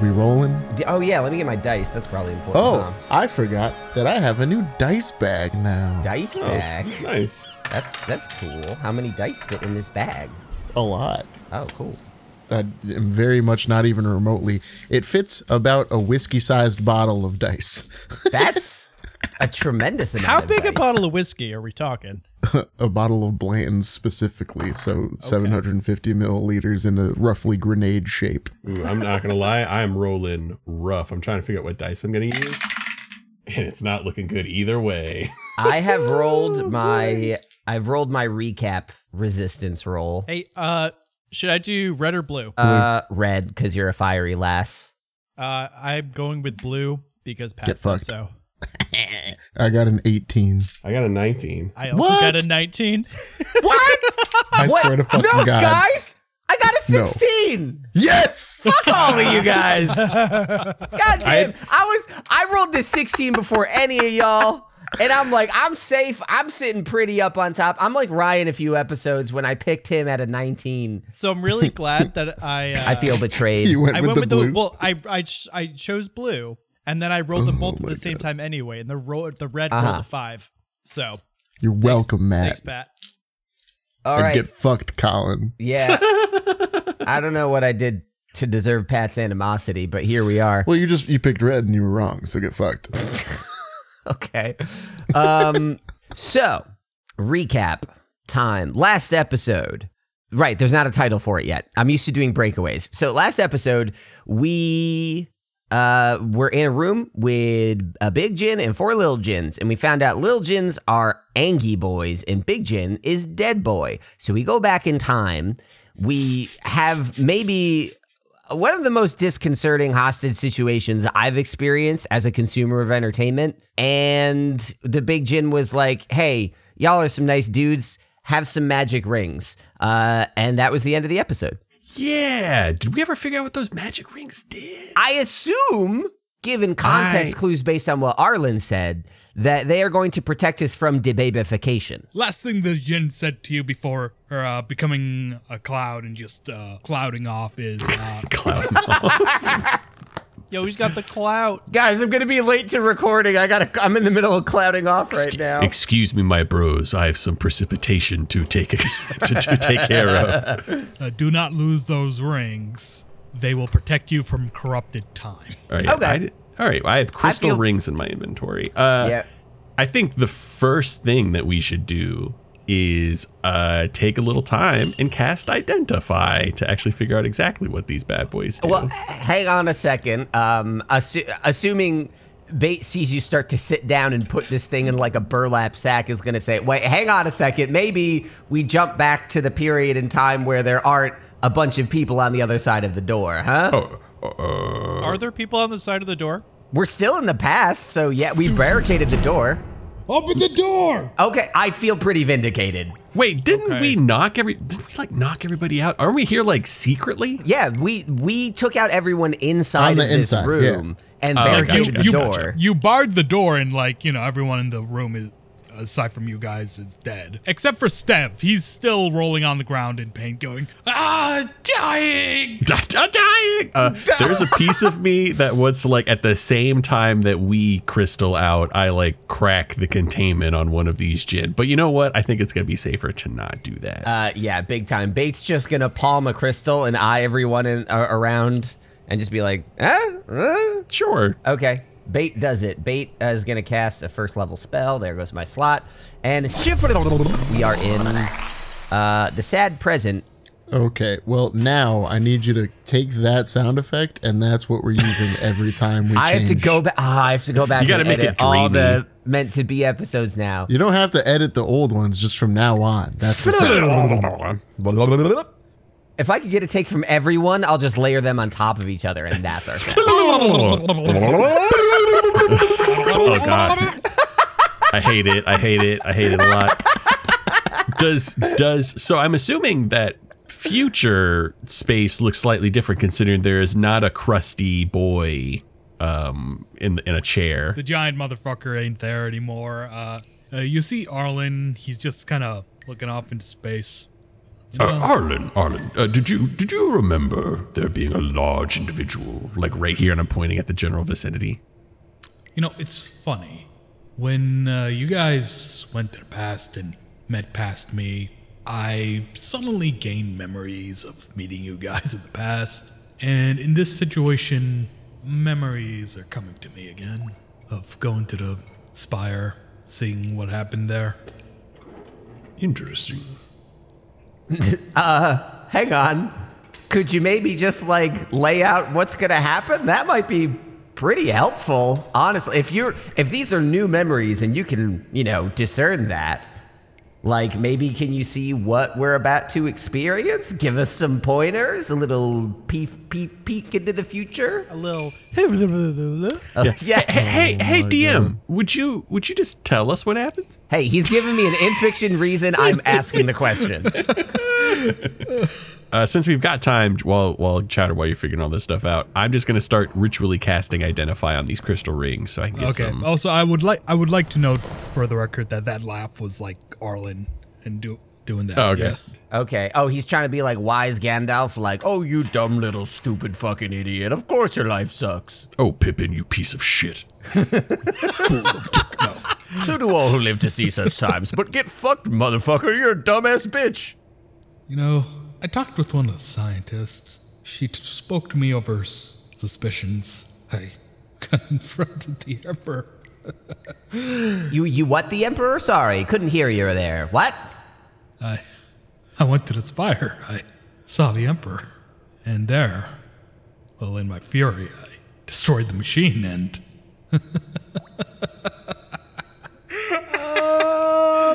we rolling? Oh, yeah. Let me get my dice. That's probably important. Oh, huh? I forgot that I have a new dice bag now. Dice bag? Oh, nice. That's cool. How many dice fit in this bag? A lot. Oh, cool. Very much not even remotely. It fits about a whiskey-sized bottle of dice. That's a tremendous amount. How big a bottle of whiskey are we talking? A bottle of Bland's specifically, so okay. 750 milliliters in a roughly grenade shape. Ooh, I'm not going to lie. I'm rolling rough. I'm trying to figure out what dice I'm going to use, and it's not looking good either way. I have rolled my... I've rolled my recap resistance roll. Hey, should I do red or blue? Red, because you're a fiery lass. I'm going with blue because Pat said so. I got an 18. I got a 19. I also got a 19. What? I swear to fucking God. Guys, I got a 16. No. Yes. Fuck all of you guys. God damn. I rolled this 16 before any of y'all. And I'm like, I'm safe. I'm sitting pretty up on top. I'm like Ryan a few episodes when I picked him at a 19. So I'm really glad that I feel betrayed. You went with the blue. Well, I chose blue, and then I rolled them both at the same time anyway. And the red rolled a 5. So you're welcome, Matt. Thanks, Pat. All right. Get fucked, Colin. Yeah. I don't know what I did to deserve Pat's animosity, but here we are. Well, you picked red and you were wrong, so get fucked. Okay. So, recap time. Last episode. Right, there's not a title for it yet. I'm used to doing breakaways. So, last episode, we were in a room with a big djinn and 4 little djinns, and we found out little djinns are Angie boys, and big djinn is dead boy. So, we go back in time. We have maybe... one of the most disconcerting hostage situations I've experienced as a consumer of entertainment. And the big djinn was like, hey, y'all are some nice dudes. Have some magic rings. And that was the end of the episode. Yeah. Did we ever figure out what those magic rings did? I assume, given context clues based on what Arlen said, that they are going to protect us from debabification. Last thing the djinn said to you before becoming a cloud and just clouding off is... clouding off. Yo, he's got the clout. Guys, I'm going to be late to recording. I'm in the middle of clouding off right now. Excuse me, my bros. I have some precipitation to take, to take care of. Do not lose those rings. They will protect you from corrupted time. All right, okay. All right, I have crystal rings in my inventory. Yeah. I think the first thing that we should do is take a little time and cast Identify to actually figure out exactly what these bad boys do. Well, hang on a second. Assuming Bait sees you start to sit down and put this thing in like a burlap sack is going to say, wait, hang on a second. Maybe we jump back to the period in time where there aren't a bunch of people on the other side of the door, huh? Oh. Are there people on the side of the door? We're still in the past, so yeah, we barricaded the door. Open the door! Okay, I feel pretty vindicated. Wait, didn't we knock everybody out? Aren't we here like secretly? Yeah, we took out everyone inside of this room and barricaded the door. Gotcha. You barred the door and like, you know, everyone in the room is, aside from you guys, is dead. Except for Stev. He's still rolling on the ground in pain going, dying! Dying! There's a piece of me that wants to, like, at the same time that we crystal out, I, like, crack the containment on one of these djinn. But you know what? I think it's going to be safer to not do that. Yeah, big time. Bait's just going to palm a crystal and eye everyone around and just be like, sure. Okay. Bait does it. Bait is going to cast a first level spell. There goes my slot. And shift. We are in the sad present. Okay. Well, now I need you to take that sound effect, and that's what we're using every time we change. I have to go back. You got to make it dreamy. All the Meant to Be episodes now. You don't have to edit the old ones. Just from now on. That's the if I could get a take from everyone, I'll just layer them on top of each other, and that's our sound. Oh, God. I hate it. I hate it. I hate it a lot. So I'm assuming that future space looks slightly different, considering there is not a crusty boy in a chair. The giant motherfucker ain't there anymore. You see Arlen, he's just kind of looking off into space. Arlen, did you remember there being a large individual, like right here, and I'm pointing at the general vicinity? You know, it's funny. When you guys went there past and met past me, I suddenly gained memories of meeting you guys in the past. And in this situation, memories are coming to me again of going to the Spire, seeing what happened there. Interesting. Hang on. Could you maybe just, like, lay out what's going to happen? That might be pretty helpful, honestly. If these are new memories and you can, you know, discern that, like, maybe can you see what we're about to experience? Give us some pointers, a little peek into the future. A little... Hey, DM, would you just tell us what happens? Hey, he's giving me an in-fiction reason. I'm asking the question. Since we've got time, while you're figuring all this stuff out, I'm just going to start ritually casting Identify on these crystal rings so I can get some. Also, I would like to note for the record that laugh was like Arlen and doing that. Oh, okay. Yeah. Okay. Oh, he's trying to be like wise Gandalf, like, oh, you dumb little stupid fucking idiot. Of course your life sucks. Oh, Pippin, you piece of shit. No. So do all who live to see such times, but get fucked, motherfucker. You're a dumbass bitch. You know, I talked with one of the scientists. She spoke to me over her suspicions. I confronted the Emperor. You what, the Emperor? Sorry, couldn't hear you there. What? I went to the Spire. I saw the Emperor. And there, well, in my fury, I destroyed the machine and...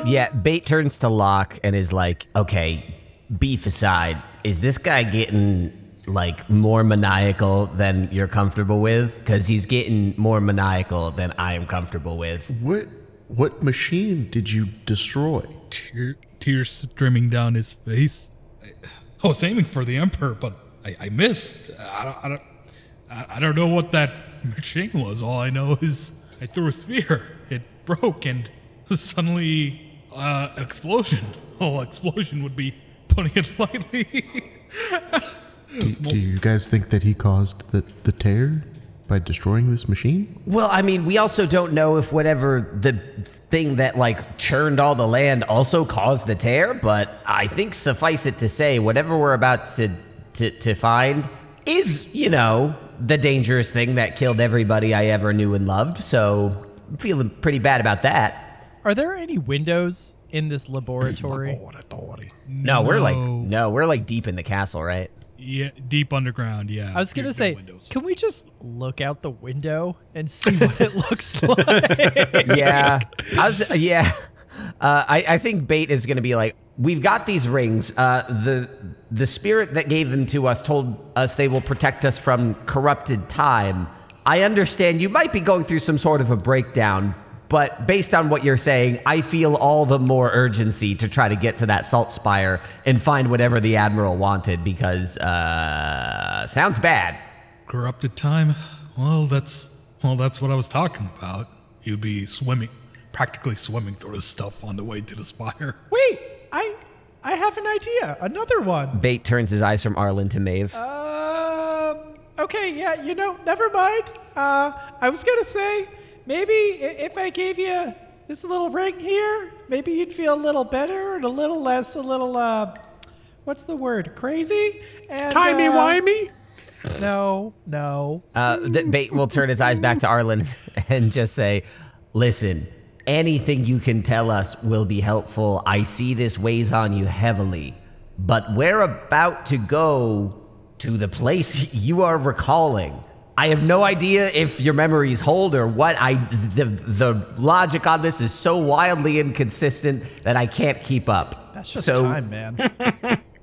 Yeah, Bait turns to Locke and is like, okay... Beef aside, is this guy getting, like, more maniacal than you're comfortable with? Because he's getting more maniacal than I am comfortable with. What machine did you destroy? Tears streaming down his face. I was aiming for the Emperor, but I missed. I don't know what that machine was. All I know is I threw a sphere. It broke, and suddenly an explosion. Oh, explosion would be... putting it lightly. do you guys think that he caused the tear by destroying this machine? Well, I mean, we also don't know if whatever the thing that, like, churned all the land also caused the tear, but I think suffice it to say, whatever we're about to find is, you know, the dangerous thing that killed everybody I ever knew and loved, so I'm feeling pretty bad about that. Are there any windows in this laboratory? No, we're like deep in the castle, right? Yeah, deep underground, yeah. I was going to say, windows. Can we just look out the window and see what it looks like? Yeah. I think Bait is going to be like, we've got these rings. The spirit that gave them to us told us they will protect us from corrupted time. I understand you might be going through some sort of a breakdown, but based on what you're saying, I feel all the more urgency to try to get to that Salt Spire and find whatever the Admiral wanted, because, sounds bad. Corrupted time? Well, that's what I was talking about. You'll be practically swimming through this stuff on the way to the Spire. Wait, I have an idea. Another one. Bait turns his eyes from Arlen to Maeve. Okay, yeah, you know, never mind. I was gonna say... Maybe if I gave you this little ring here, maybe you'd feel a little better and a little less, what's the word? Crazy? And, timey-wimey? No. Bait will turn his eyes back to Arlen and just say, listen, anything you can tell us will be helpful. I see this weighs on you heavily, but we're about to go to the place you are recalling. I have no idea if your memories hold or what. The logic on this is so wildly inconsistent that I can't keep up. That's just time, man.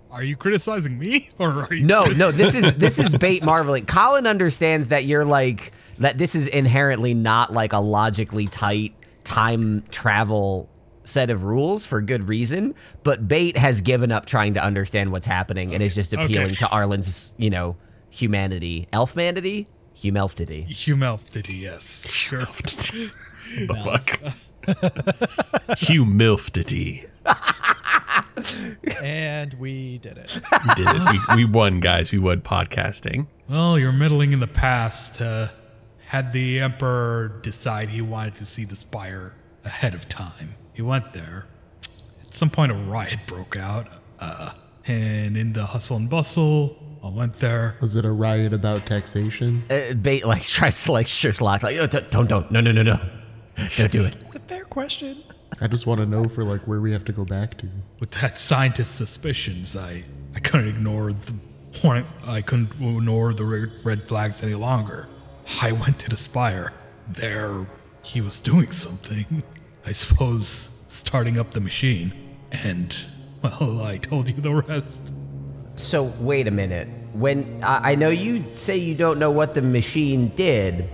Are you criticizing me, or are you? No. This is Bait marveling. Colin understands that you're like that. This is inherently not like a logically tight time travel set of rules for good reason. But Bait has given up trying to understand what's happening and is just appealing to Arlen's, you know, humanity, elfmanity. Humelftity, yes. Sure. The fuck? Humilftity. And we did it. We did it. We won, guys. We won podcasting. Well, you're meddling in the past. Had the Emperor decide he wanted to see the Spire ahead of time, he went there. At some point, a riot broke out. And in the hustle and bustle, I went there. Was it a riot about taxation? Bait tries to shift Locke. Like, oh, don't, no. Don't do it. It's a fair question. I just want to know for where we have to go back to. With that scientist's suspicions, I couldn't ignore the point. I couldn't ignore the red flags any longer. I went to the Spire. There, he was doing something. I suppose starting up the machine. And, well, I told you the rest. So, wait a minute. When I know you say you don't know what the machine did,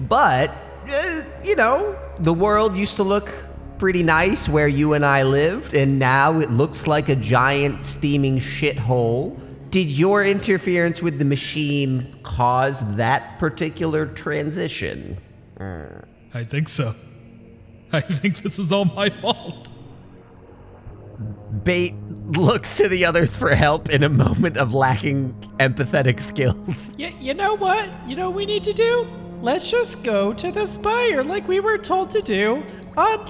but, the world used to look pretty nice where you and I lived, and now it looks like a giant steaming shithole. Did your interference with the machine cause that particular transition? I think so. I think this is all my fault. Bait looks to the others for help in a moment of lacking empathetic skills. You know what? You know what we need to do? Let's just go to the Spire like we were told to do on,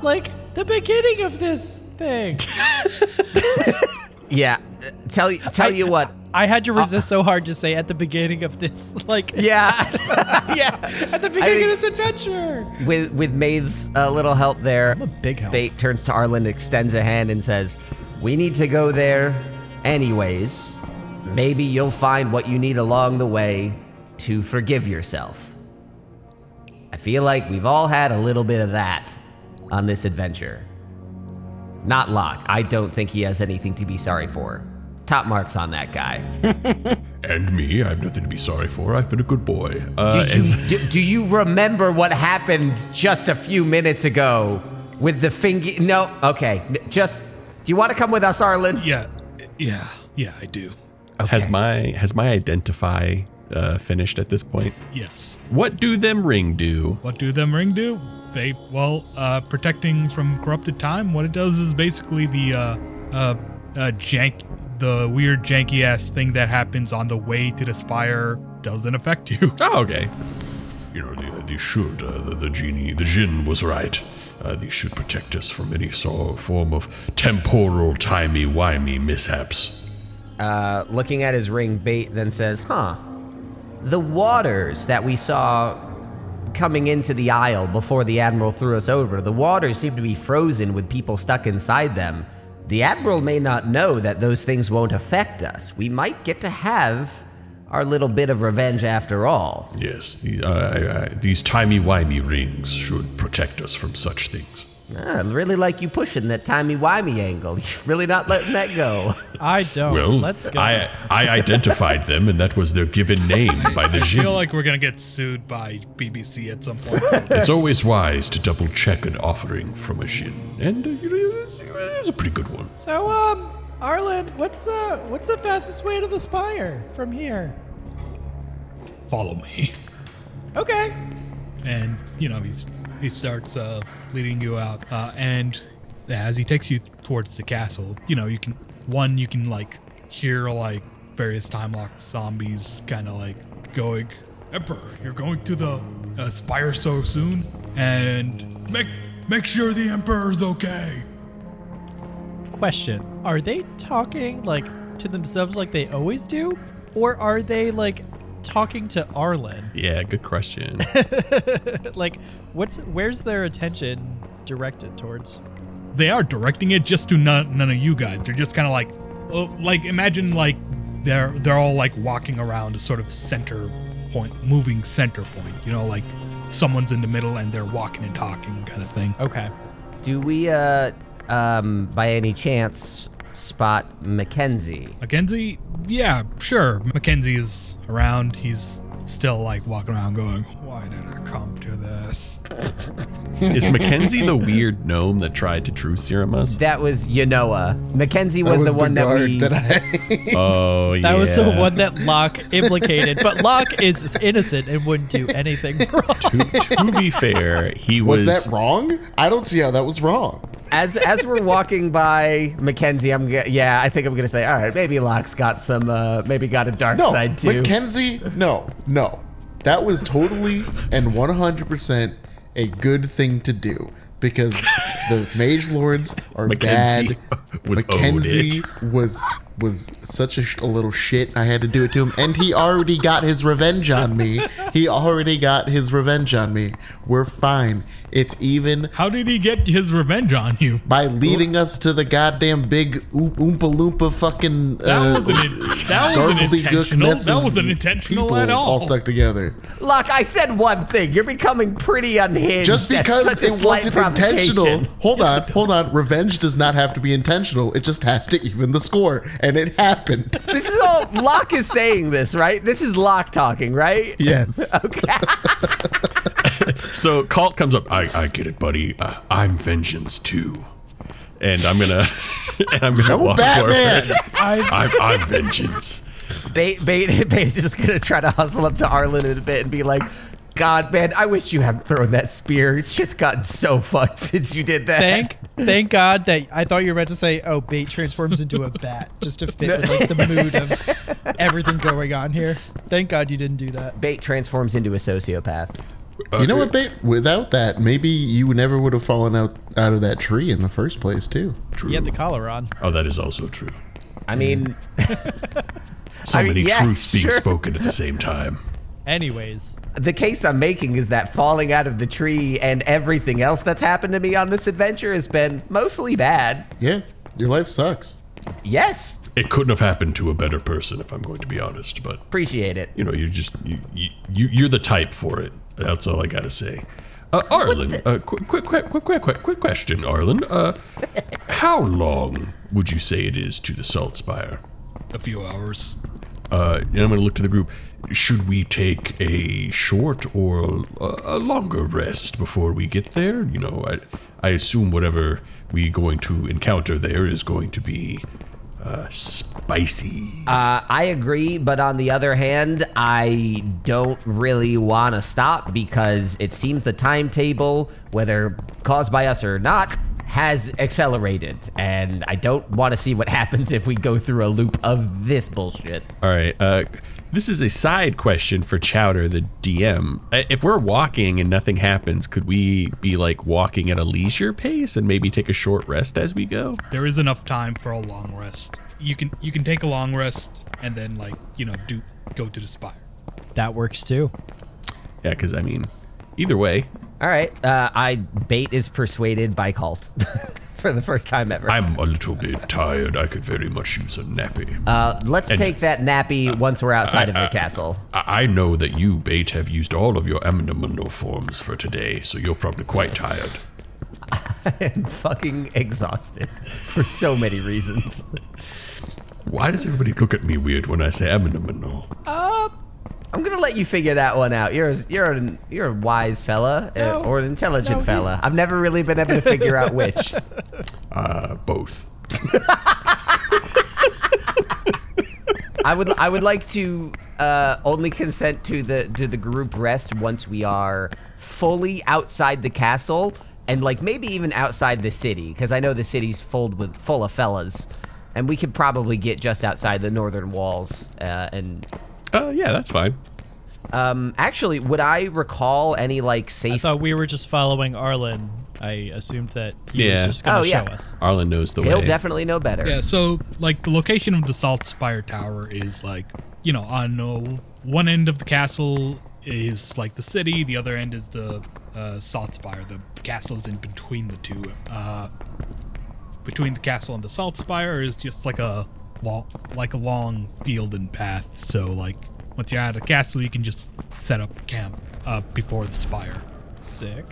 the beginning of this thing. Yeah. Tell you what. I had to resist so hard to say at the beginning of this, Yeah. Yeah. At the beginning of this adventure. With Maeve's little help there, I'm a big help. Bait turns to Arlen, extends a hand, and says, we need to go there anyways. Maybe you'll find what you need along the way to forgive yourself. I feel like we've all had a little bit of that on this adventure. Not Locke. I don't think he has anything to be sorry for. Top marks on that guy. And me, I have nothing to be sorry for. I've been a good boy. Do you remember what happened just a few minutes ago with the finger? No, okay. Do you want to come with us, Arlen? Yeah, I do. Okay. Has my identify finished at this point? Yes. What do them ring do? They, protecting from corrupted time. What it does is basically the the weird janky ass thing that happens on the way to the Spire doesn't affect you. Oh, okay. They should. The genie, the jinn was right. These should protect us from any form of temporal timey-wimey mishaps. Looking at his ring, Bait then says, the waters that we saw coming into the aisle before the Admiral threw us over, the waters seem to be frozen with people stuck inside them. The Admiral may not know that those things won't affect us. We might get to have our little bit of revenge after all. Yes, these timey-wimey rings should protect us from such things. I really like you pushing that timey-wimey angle. You're really not letting that go. I don't. Well, let's go. I identified them, and that was their given name by the jinn. I feel like we're going to get sued by BBC at some point. It's always wise to double-check an offering from a jinn, and it was a pretty good one. So, Arlen, what's the fastest way to the Spire from here? Follow me. Okay. And, he starts leading you out. And as he takes you towards the castle, you can hear, various time lock zombies kind of, going, Emperor, you're going to the Spire so soon? And make sure the Emperor's okay. Question. Are they talking to themselves like they always do, or are they talking to Arlen? Yeah, good question. Where's their attention directed towards? They are directing it just to none of you guys. They're just kind of imagine they're all walking around a sort of center point, moving center point. Someone's in the middle and they're walking and talking kind of thing. Okay. Do we by any chance spot Mackenzie? Mackenzie? Yeah, sure. Mackenzie is around. He's still walking around going, why did I come to this? Is Mackenzie the weird gnome that tried to true serum us? That was Yanoha. Mackenzie was the one that we... That was the one that Locke implicated, but Locke is innocent and wouldn't do anything wrong. To be fair, he was... Was that wrong? I don't see how that was wrong. As we're walking by Mackenzie, I think I'm gonna say, all right, maybe Locke's got some, maybe got a dark side too. Mackenzie, no, that was totally and 100% a good thing to do because the Mage Lords are Mackenzie bad. Mackenzie was such a little shit. I had to do it to him, and he already got his revenge on me. We're fine. It's even. How did he get his revenge on you? By leading us to the goddamn big Oompa Loompa fucking. That wasn't intentional people at all. All stuck together. Locke, I said one thing. You're becoming pretty unhinged. Just because it wasn't intentional. Hold on. Revenge does not have to be intentional. It just has to even the score. And it happened. This is all Locke is saying this, right? This is Locke talking, right? Yes. Okay. So Cult comes up. I get it, buddy. I'm vengeance too, and I'm gonna walk Batman. Forward. I'm vengeance. Bait is just gonna try to hustle up to Arlen in a bit and be like, God, man, I wish you hadn't thrown that spear. Shit's gotten so fucked since you did that. Thank God that I thought you were about to say, oh, Bait transforms into a bat just to fit with, like, the mood of everything going on here. Thank God you didn't do that. Bait transforms into a sociopath. You know what, Bait? Without that, maybe you never would have fallen out of that tree in the first place, too. True. You had the collar on. Oh, that is also true. I mean... so many truths being spoken at the same time. Anyways, the case I'm making is that falling out of the tree and everything else that's happened to me on this adventure has been mostly bad. Yeah, your life sucks. Yes. It couldn't have happened to a better person, if I'm going to be honest, but... Appreciate it. You know, you're just, you're the type for it. That's all I gotta say. Arlen, quick question, Arlen. How long would you say it is to the Salt Spire? A few hours. And I'm gonna look to the group. Should we take a short or a longer rest before we get there? You know, I assume whatever we're going to encounter there is going to be spicy. I agree, but on the other hand, I don't really want to stop because it seems the timetable, whether caused by us or not, has accelerated, and I don't want to see what happens if we go through a loop of this bullshit. All right, this is a side question for Chowder, the DM. If we're walking and nothing happens, could we be like walking at a leisure pace and maybe take a short rest as we go? There is enough time for a long rest. You can take a long rest and then, like, you know, go to the spire. That works too. Yeah, because I mean, either way. All right, Bait is persuaded by Cult for the first time ever. I'm a little bit tired. I could very much use a nappy. Let's take that nappy once we're outside of the castle. I know that you, Bait, have used all of your amnimondo forms for today, so you're probably quite tired. I am fucking exhausted for so many reasons. Why does everybody look at me weird when I say amnimondo? I'm gonna let you figure that one out. You're a wise fella, or an intelligent fella. I've never really been able to figure out which. Both. I would like to only consent to the group rest once we are fully outside the castle and, like, maybe even outside the city, because I know the city's full of fellas, and we could probably get just outside the northern walls and. Yeah, that's fine. Actually, would I recall any, like, safe... I thought we were just following Arlen. I assumed that he was just going to show us. Arlen knows the way. He'll definitely know better. Yeah, so, like, the location of the Salt Spire Tower is, like, you know, on one end of the castle is, like, the city. The other end is the Salt Spire. The castle's in between the two. Between the castle and the Salt Spire is just, like, a long field and path, so, like, once you're out of the castle, you can just set up camp before the spire. Sick.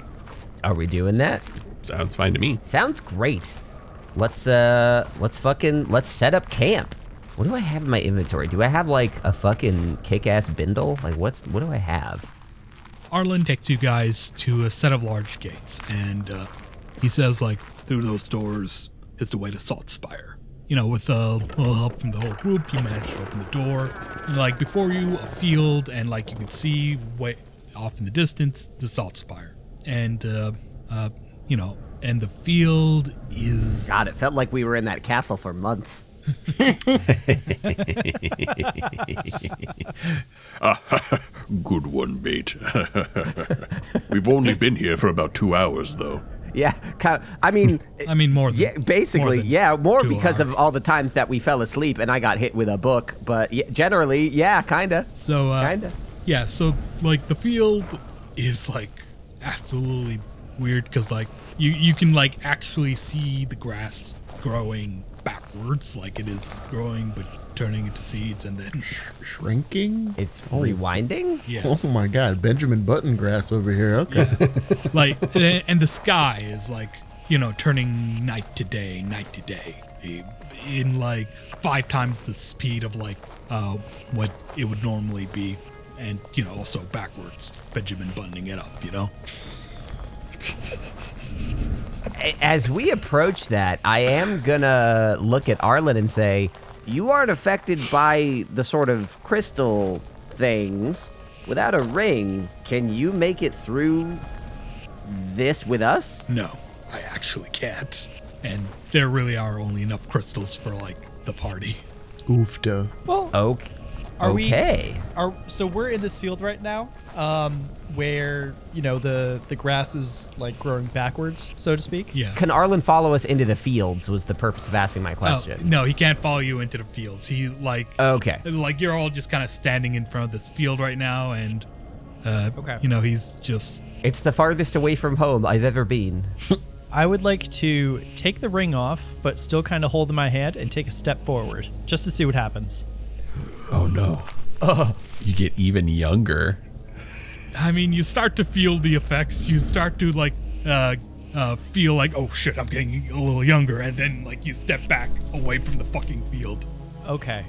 Are we doing that? Sounds fine to me. Sounds great. Let's set up camp. What do I have in my inventory? Do I have, like, a fucking kick-ass bindle? Like, what do I have? Arlen takes you guys to a set of large gates, and he says, like, through those doors is the way to Salt Spire. You know, with a little help from the whole group, you manage to open the door. And, like, before you, a field, and, like, you can see way off in the distance, the Salt Spire. And you know, and the field is... God, it felt like we were in that castle for months. Good one, Bait. We've only been here for about 2 hours, though. Yeah, kind of, I mean more than, yeah, basically, yeah, more because of all the times that we fell asleep and I got hit with a book, but yeah, generally, yeah, kinda. So, kinda. Yeah, so like the field is like absolutely weird because like you can like actually see the grass growing backwards, like it is growing but turning into seeds and then shrinking. It's rewinding. Yes. Oh my God, Benjamin Button grass over here. Okay. Yeah. Like, and the sky is like, you know, turning night to day, in like 5 times the speed of like what it would normally be, and you know, also backwards, Benjamin Buttoning it up, you know. As we approach that, I am gonna look at Arlen and say, you aren't affected by the sort of crystal things. Without a ring, can you make it through this with us? No, I actually can't. And there really are only enough crystals for, like, the party. Oofda. Well, So we're in this field right now where, you know, the grass is, like, growing backwards, so to speak. Yeah. Can Arlen follow us into the fields was the purpose of asking my question. Oh, no, he can't follow you into the fields. He, like... Okay. Like, you're all just kind of standing in front of this field right now, and, you know, he's just... It's the farthest away from home I've ever been. I would like to take the ring off, but still kind of hold in my hand and take a step forward, just to see what happens. Oh, no. Oh. You get even younger. I mean, you start to feel the effects. You start to, like, feel like, oh, shit, I'm getting a little younger. And then, like, you step back away from the fucking field. Okay.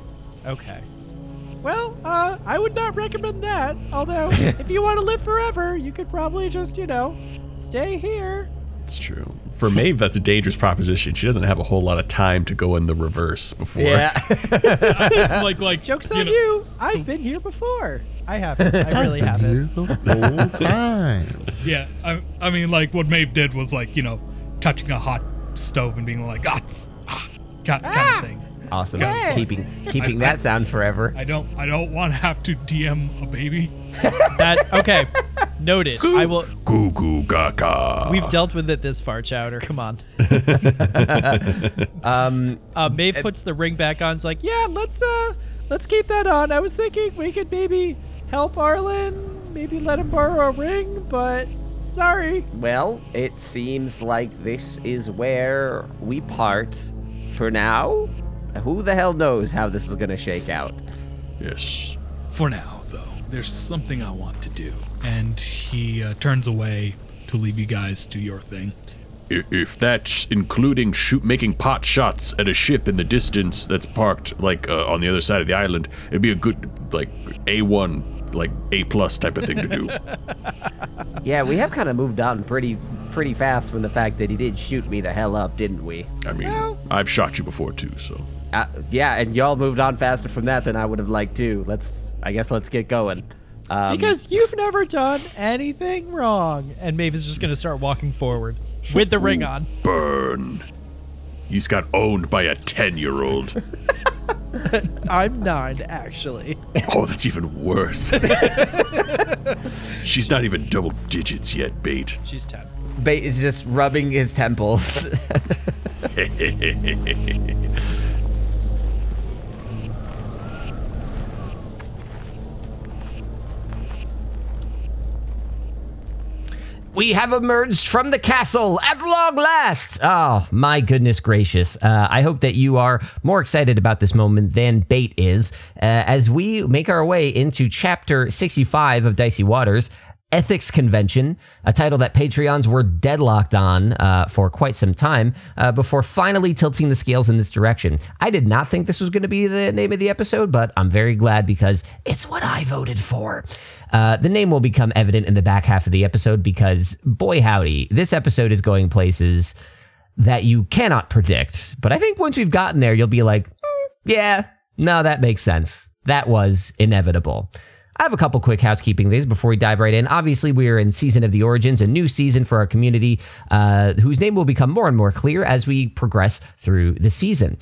Well, I would not recommend that. Although, if you want to live forever, you could probably just, you know, stay here. It's true. For Maeve, that's a dangerous proposition. She doesn't have a whole lot of time to go in the reverse before. Yeah. like joke's on you. I've been here before. I haven't. I really haven't. Here the whole time. Yeah. I mean, like, what Maeve did was, like, you know, touching a hot stove and being like, kind of thing. Awesome. Hey. Keeping that sound forever. I don't want to have to DM a baby. Okay. Noted. Goo, I will. Goo goo gaga. We've dealt with it this far, Chowder. Come on. Maeve puts the ring back on. It's like, yeah, let's keep that on. I was thinking we could maybe help Arlen, maybe let him borrow a ring, but sorry. Well, it seems like this is where we part for now. Who the hell knows how this is going to shake out? Yes. For now, though, there's something I want to do. And he turns away to leave you guys do your thing. If that's including making pot shots at a ship in the distance that's parked, like, on the other side of the island, it'd be a good, like, A1, like, A-plus type of thing to do. Yeah, we have kind of moved on pretty fast from the fact that he did shoot me the hell up, didn't we? I mean, well, I've shot you before, too, so... yeah, and y'all moved on faster from that than I would have liked to. I guess let's get going. Because you've never done anything wrong. And Maeve is just going to start walking forward with the ring on. Burn. He's got owned by a 10-year-old. I'm 9, actually. Oh, that's even worse. She's not even double digits yet, Bait. She's 10. Bait is just rubbing his temples. We have emerged from the castle at long last. Oh, my goodness gracious. I hope that you are more excited about this moment than Bait is. As we make our way into Chapter 65 of Dicey Waters, Ethics Convention, a title that Patreons were deadlocked on for quite some time before finally tilting the scales in this direction. I did not think this was going to be the name of the episode, but I'm very glad because it's what I voted for. The name will become evident in the back half of the episode because, boy howdy, this episode is going places that you cannot predict. But I think once we've gotten there, you'll be like, yeah, no, that makes sense. That was inevitable. I have a couple quick housekeeping things before we dive right in. Obviously, we are in Season of the Origins, a new season for our community, whose name will become more and more clear as we progress through the season.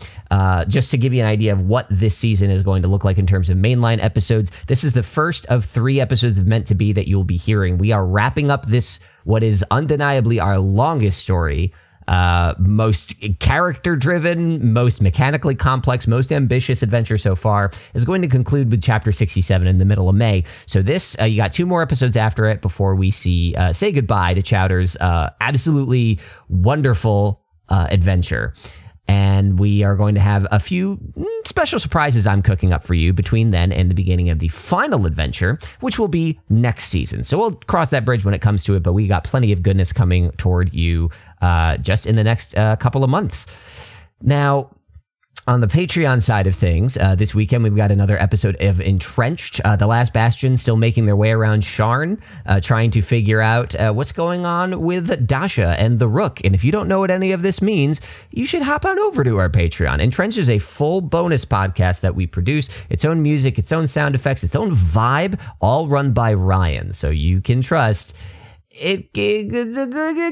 Just to give you an idea of what this season is going to look like in terms of mainline episodes, this is the first of 3 episodes of Meant to Be that you'll be hearing. We are wrapping up this, what is undeniably our longest story, most character-driven, most mechanically complex, most ambitious adventure so far, is going to conclude with Chapter 67 in the middle of May. So this, you got 2 more episodes after it before we say goodbye to Chowder's absolutely wonderful adventure. And we are going to have a few special surprises I'm cooking up for you between then and the beginning of the final adventure, which will be next season. So we'll cross that bridge when it comes to it, but we got plenty of goodness coming toward you just in the next couple of months. Now, on the Patreon side of things, this weekend we've got another episode of Entrenched, the Last Bastion still making their way around Sharn, trying to figure out what's going on with Dasha and the Rook. And if you don't know what any of this means, you should hop on over to our Patreon. Entrenched is a full bonus podcast that we produce, its own music, its own sound effects, its own vibe, all run by Ryan. So you can trust it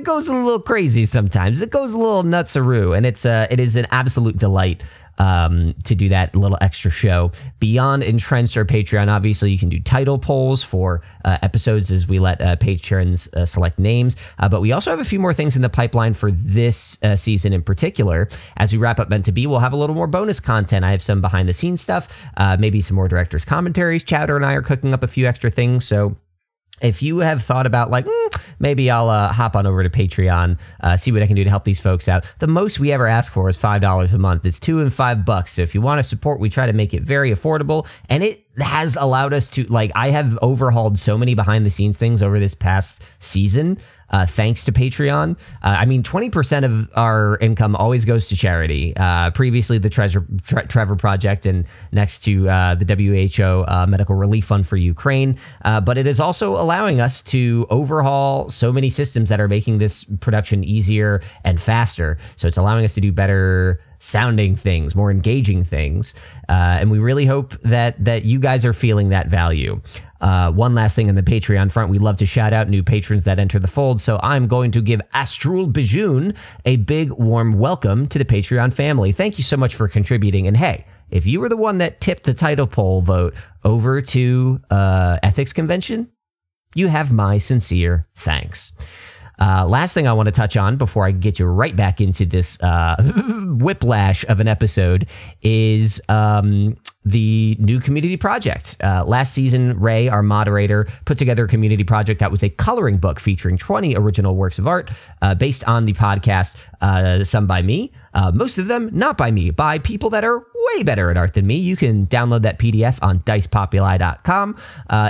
goes a little crazy sometimes. It goes a little nutsaroo, and it is an absolute delight to do that little extra show. Beyond Entrenched or Patreon, obviously, you can do title polls for episodes as we let patrons select names. But we also have a few more things in the pipeline for this season in particular. As we wrap up Meant to Be, we'll have a little more bonus content. I have some behind-the-scenes stuff, maybe some more director's commentaries. Chowder and I are cooking up a few extra things, so if you have thought about like, maybe I'll hop on over to Patreon, see what I can do to help these folks out. The most we ever ask for is $5 a month. It's $2 and $5. So if you want to support, we try to make it very affordable. And it has allowed us to, like, I have overhauled so many behind the scenes things over this past season, thanks to Patreon. I mean, 20% of our income always goes to charity. Previously, the Trevor Project, and next to the WHO Medical Relief Fund for Ukraine. But it is also allowing us to overhaul so many systems that are making this production easier and faster. So it's allowing us to do better sounding things, more engaging things. And we really hope that you guys are feeling that value. One last thing on the Patreon front, we love to shout out new patrons that enter the fold. So I'm going to give Astrul Bijoun a big warm welcome to the Patreon family. Thank you so much for contributing. And hey, if you were the one that tipped the title poll vote over to Ethics Convention, you have my sincere thanks. Last thing I want to touch on before I get you right back into this whiplash of an episode is the new community project. Last season, Ray, our moderator, put together a community project that was a coloring book featuring 20 original works of art based on the podcast, some by me, most of them not by me, by people that are way better at art than me. You can download that PDF on DicePopuli.com,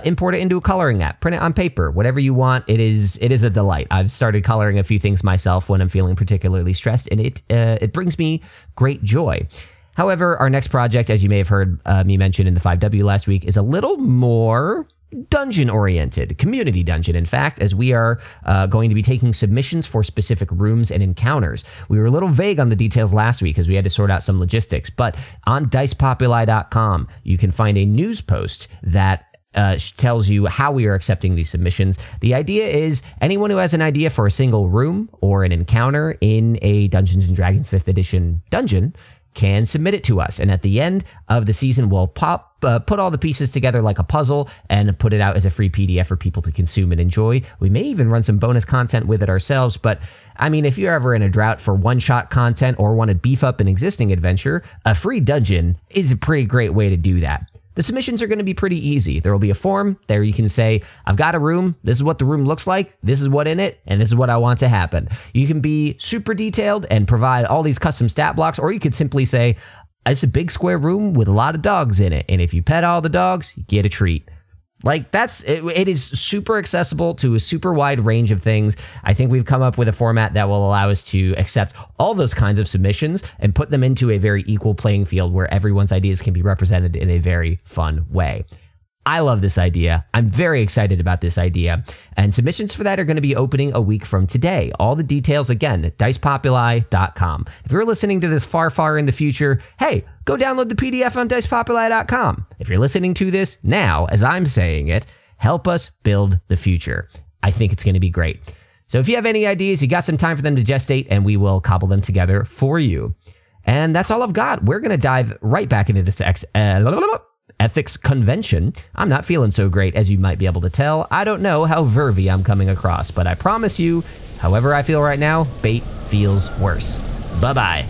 import it into a coloring app, print it on paper, whatever you want. It is a delight. I've started coloring a few things myself when I'm feeling particularly stressed, and it brings me great joy. However, our next project, as you may have heard me mention in the 5W last week, is a little more dungeon-oriented, community dungeon, in fact, as we are going to be taking submissions for specific rooms and encounters. We were a little vague on the details last week because we had to sort out some logistics, but on DicePopuli.com, you can find a news post that tells you how we are accepting these submissions. The idea is anyone who has an idea for a single room or an encounter in a Dungeons and Dragons 5th edition dungeon can submit it to us. And at the end of the season, we'll put all the pieces together like a puzzle and put it out as a free PDF for people to consume and enjoy. We may even run some bonus content with it ourselves. But I mean, if you're ever in a drought for one-shot content or want to beef up an existing adventure, a free dungeon is a pretty great way to do that. The submissions are going to be pretty easy. There will be a form there. You can say, I've got a room. This is what the room looks like. This is what's in it. And this is what I want to happen. You can be super detailed and provide all these custom stat blocks, or you could simply say, it's a big square room with a lot of dogs in it. And if you pet all the dogs, you get a treat. Like it is super accessible to a super wide range of things. I think we've come up with a format that will allow us to accept all those kinds of submissions and put them into a very equal playing field where everyone's ideas can be represented in a very fun way. I love this idea. I'm very excited about this idea. And submissions for that are going to be opening a week from today. All the details, again, at DicePopuli.com. If you're listening to this far, far in the future, hey, go download the PDF on DicePopuli.com. If you're listening to this now, as I'm saying it, help us build the future. I think it's going to be great. So if you have any ideas, you got some time for them to gestate, and we will cobble them together for you. And that's all I've got. We're going to dive right back into this ethics convention. I'm not feeling so great, as you might be able to tell. I don't know how vervy I'm coming across, but I promise you, however I feel right now, Bait feels worse. Bye-bye.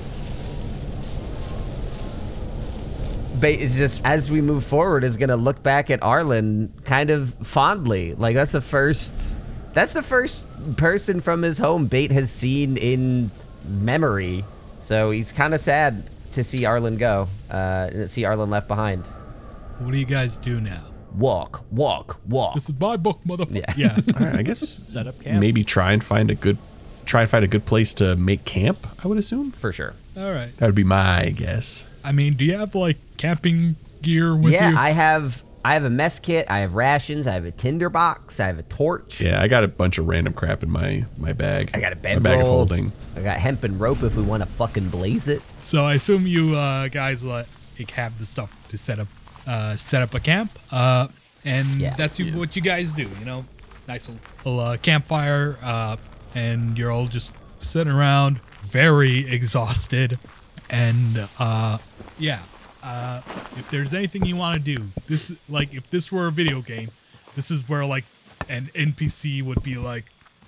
Bait is just, as we move forward, is going to look back at Arlen kind of fondly. Like, that's the first person from his home Bait has seen in memory. So he's kind of sad to see Arlen go, and see Arlen left behind. What do you guys do now? Walk, walk, walk. This is my book, motherfucker. Yeah. All right, I guess set up camp. Maybe try and find a good place to make camp, I would assume. For sure. All right. That would be my guess. I mean, do you have like camping gear with you? Yeah, I have a mess kit, I have rations, I have a tinder box, I have a torch. Yeah, I got a bunch of random crap in my bag. I got a bag of holding. I got hemp and rope if we want to fucking blaze it. So I assume you guys like have the stuff to set up a camp, and yeah, that's what you guys do. You know, nice little campfire, and you're all just sitting around, very exhausted, and yeah. If there's anything you want to do, this, like, if this were a video game, this is where like an NPC would be like,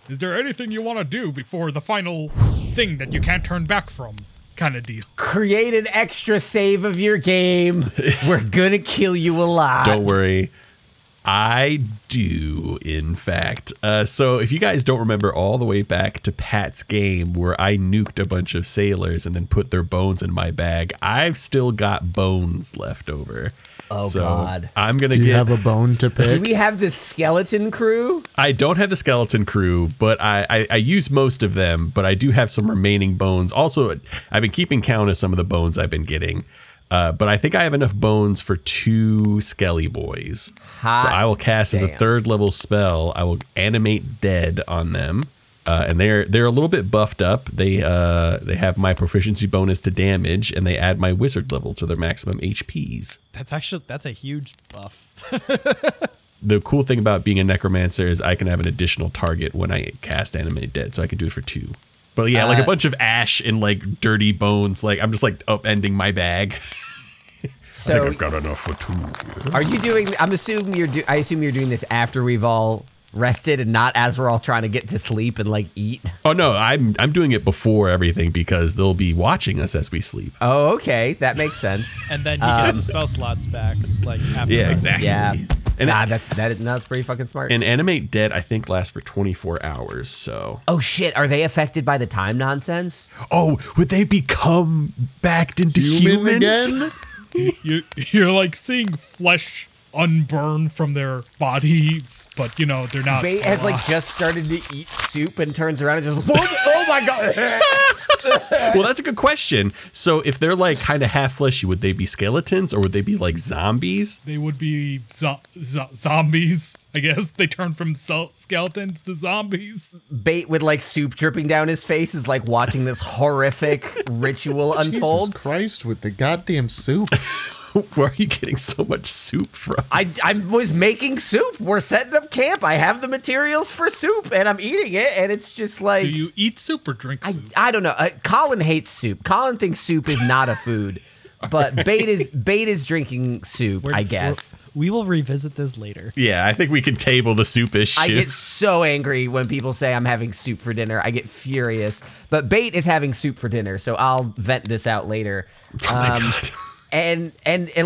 "Is there anything you want to do before the final thing that you can't turn back from?" Kind of deal. Create an extra save of your game. We're gonna kill you a lot. Don't worry, I do, in fact. So if you guys don't remember all the way back to Pat's game where I nuked a bunch of sailors and then put their bones in my bag, I've still got bones left over. Oh, so God. I'm going to get... Do you have a bone to pick? Do we have the skeleton crew? I don't have the skeleton crew, but I use most of them, but I do have some remaining bones. Also, I've been keeping count of some of the bones I've been getting. But I think I have enough bones for 2 Skelly Boys. Hot. So I will cast as a 3rd level spell. I will animate dead on them. And they're a little bit buffed up. They have my proficiency bonus to damage, and they add my wizard level to their maximum HPs. That's a huge buff. The cool thing about being a necromancer is I can have an additional target when I cast animate dead, so I can do it for 2. But yeah, like a bunch of ash and like dirty bones. Like I'm just like upending my bag. So I think I've got enough for 2. Are you doing? I assume you're doing this after we've all rested and not as we're all trying to get to sleep and like eat. Oh no, I'm doing it before everything because they'll be watching us as we sleep. Oh, okay, that makes sense. And then he gets the spell slots back. Like after exactly. Yeah. And that's pretty fucking smart. And animate dead, I think, lasts for 24 hours. So. Oh shit! Are they affected by the time nonsense? Oh, would they become backed into humans again? You're like seeing flesh unburned from their bodies, but you know they're not. Bait has like just started to eat soup and turns around and just oh my God. Well, that's a good question. So if they're like kind of half fleshy, would they be skeletons or would they be like zombies? They would be zombies, I guess. They turn from skeletons to zombies. Bait with like soup dripping down his face is like watching this horrific ritual unfold. Jesus Christ with the goddamn soup. Where are you getting so much soup from? I was making soup. We're setting up camp. I have the materials for soup, and I'm eating it, and it's just like... Do you eat soup or drink soup? I don't know. Colin hates soup. Colin thinks soup is not a food, but right. Bait is drinking soup, I guess. We will revisit this later. Yeah, I think we can table the soup issue. I get so angry when people say I'm having soup for dinner. I get furious. But Bait is having soup for dinner, so I'll vent this out later. Oh, my God. And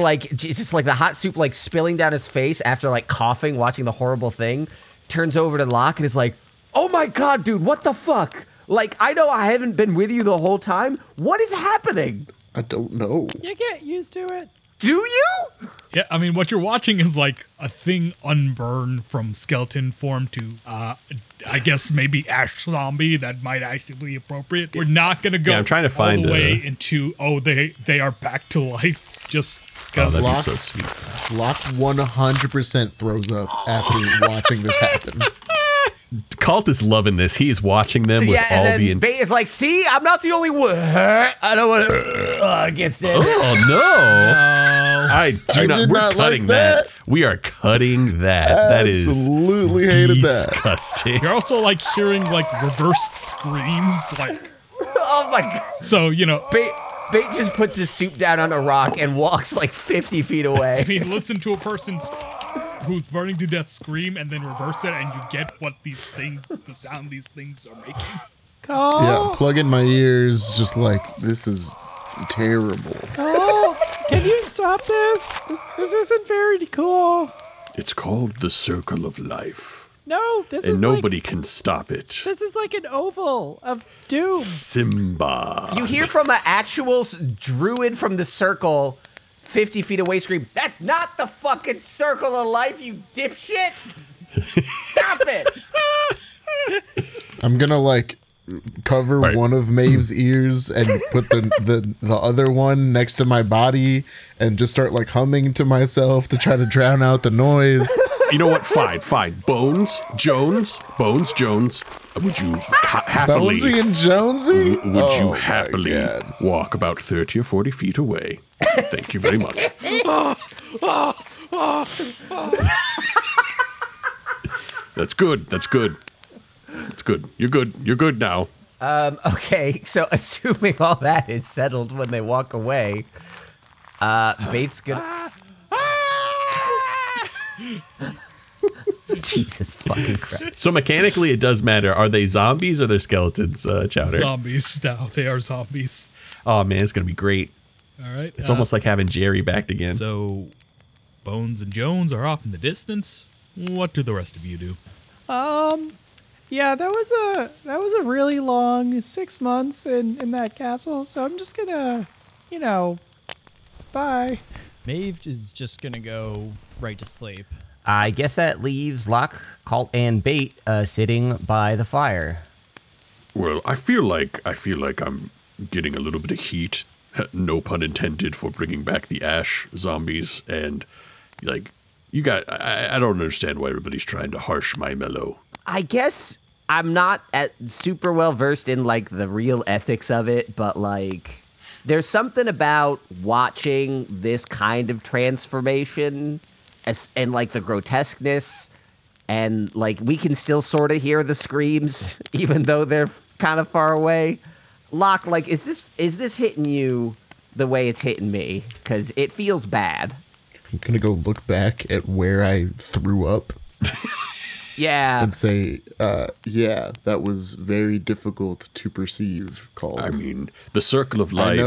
like just like the hot soup like spilling down his face after like coughing, watching the horrible thing, turns over to Locke and is like, "Oh my God, dude, what the fuck? Like, I know I haven't been with you the whole time. What is happening?" I don't know. You get used to it. Do you? Yeah, I mean, what you're watching is like a thing unburned from skeleton form to, I guess, maybe ash zombie. That might actually be appropriate. We're not going to go all the way into, they are back to life. Just kind of. That'd be so sweet. Locke 100% throws up after watching this happen. Cult is loving this. He is watching them with Bait is like, see, I'm not the only one. I don't want to against this. Oh, no. We're cutting that. We are cutting that. Absolutely that is disgusting. You're also like hearing like reversed screams. Like, oh my God. So, you know. Bait just puts his soup down on a rock and walks like 50 feet away. I mean, listen to a person's who's burning to death scream and then reverse it and you get what these things, the sound these things are making. Oh. Yeah, plug in my ears just like, this is terrible. Oh, can you stop this? This isn't very cool. It's called the circle of life. No, this is nobody can stop it. This is like an oval of doom. Simba. You hear from an actual druid from the circle 50 feet away scream, that's not the fucking circle of life, you dipshit! Stop it! I'm gonna, like, cover one of Maeve's ears and put the other one next to my body and just start, like, humming to myself to try to drown out the noise. You know what? Fine. Bones, Jones. Would you happily... Bonesy and Jonesy? Would you happily walk about 30 or 40 feet away? Thank you very much. That's good. You're good now. Okay, so assuming all that is settled when they walk away, Bait's gonna... Jesus fucking Christ. So mechanically it does matter. Are they zombies or are they skeletons, Chowder? Zombies now. They are zombies. Oh, man, it's going to be great. All right. It's almost like having Jerry back again. So Bones and Jones are off in the distance. What do the rest of you do? Yeah, that was a really long 6 months in that castle. So I'm just going to, bye. Maeve is just going to go right to sleep. I guess that leaves Locke, Cult, and Bait sitting by the fire. Well, I feel like I'm getting a little bit of heat. No pun intended for bringing back the ash zombies. And like, you guys, I don't understand why everybody's trying to harsh my mellow. I guess I'm not super well versed in like the real ethics of it, but like, there's something about watching this kind of transformation and like the grotesqueness and like we can still sort of hear the screams even though they're kind of far away. Locke, like, is this hitting you the way it's hitting me? Because it feels bad. I'm going to go look back at where I threw up. Yeah. And say, that was very difficult to perceive, Cult. I mean, the circle of life.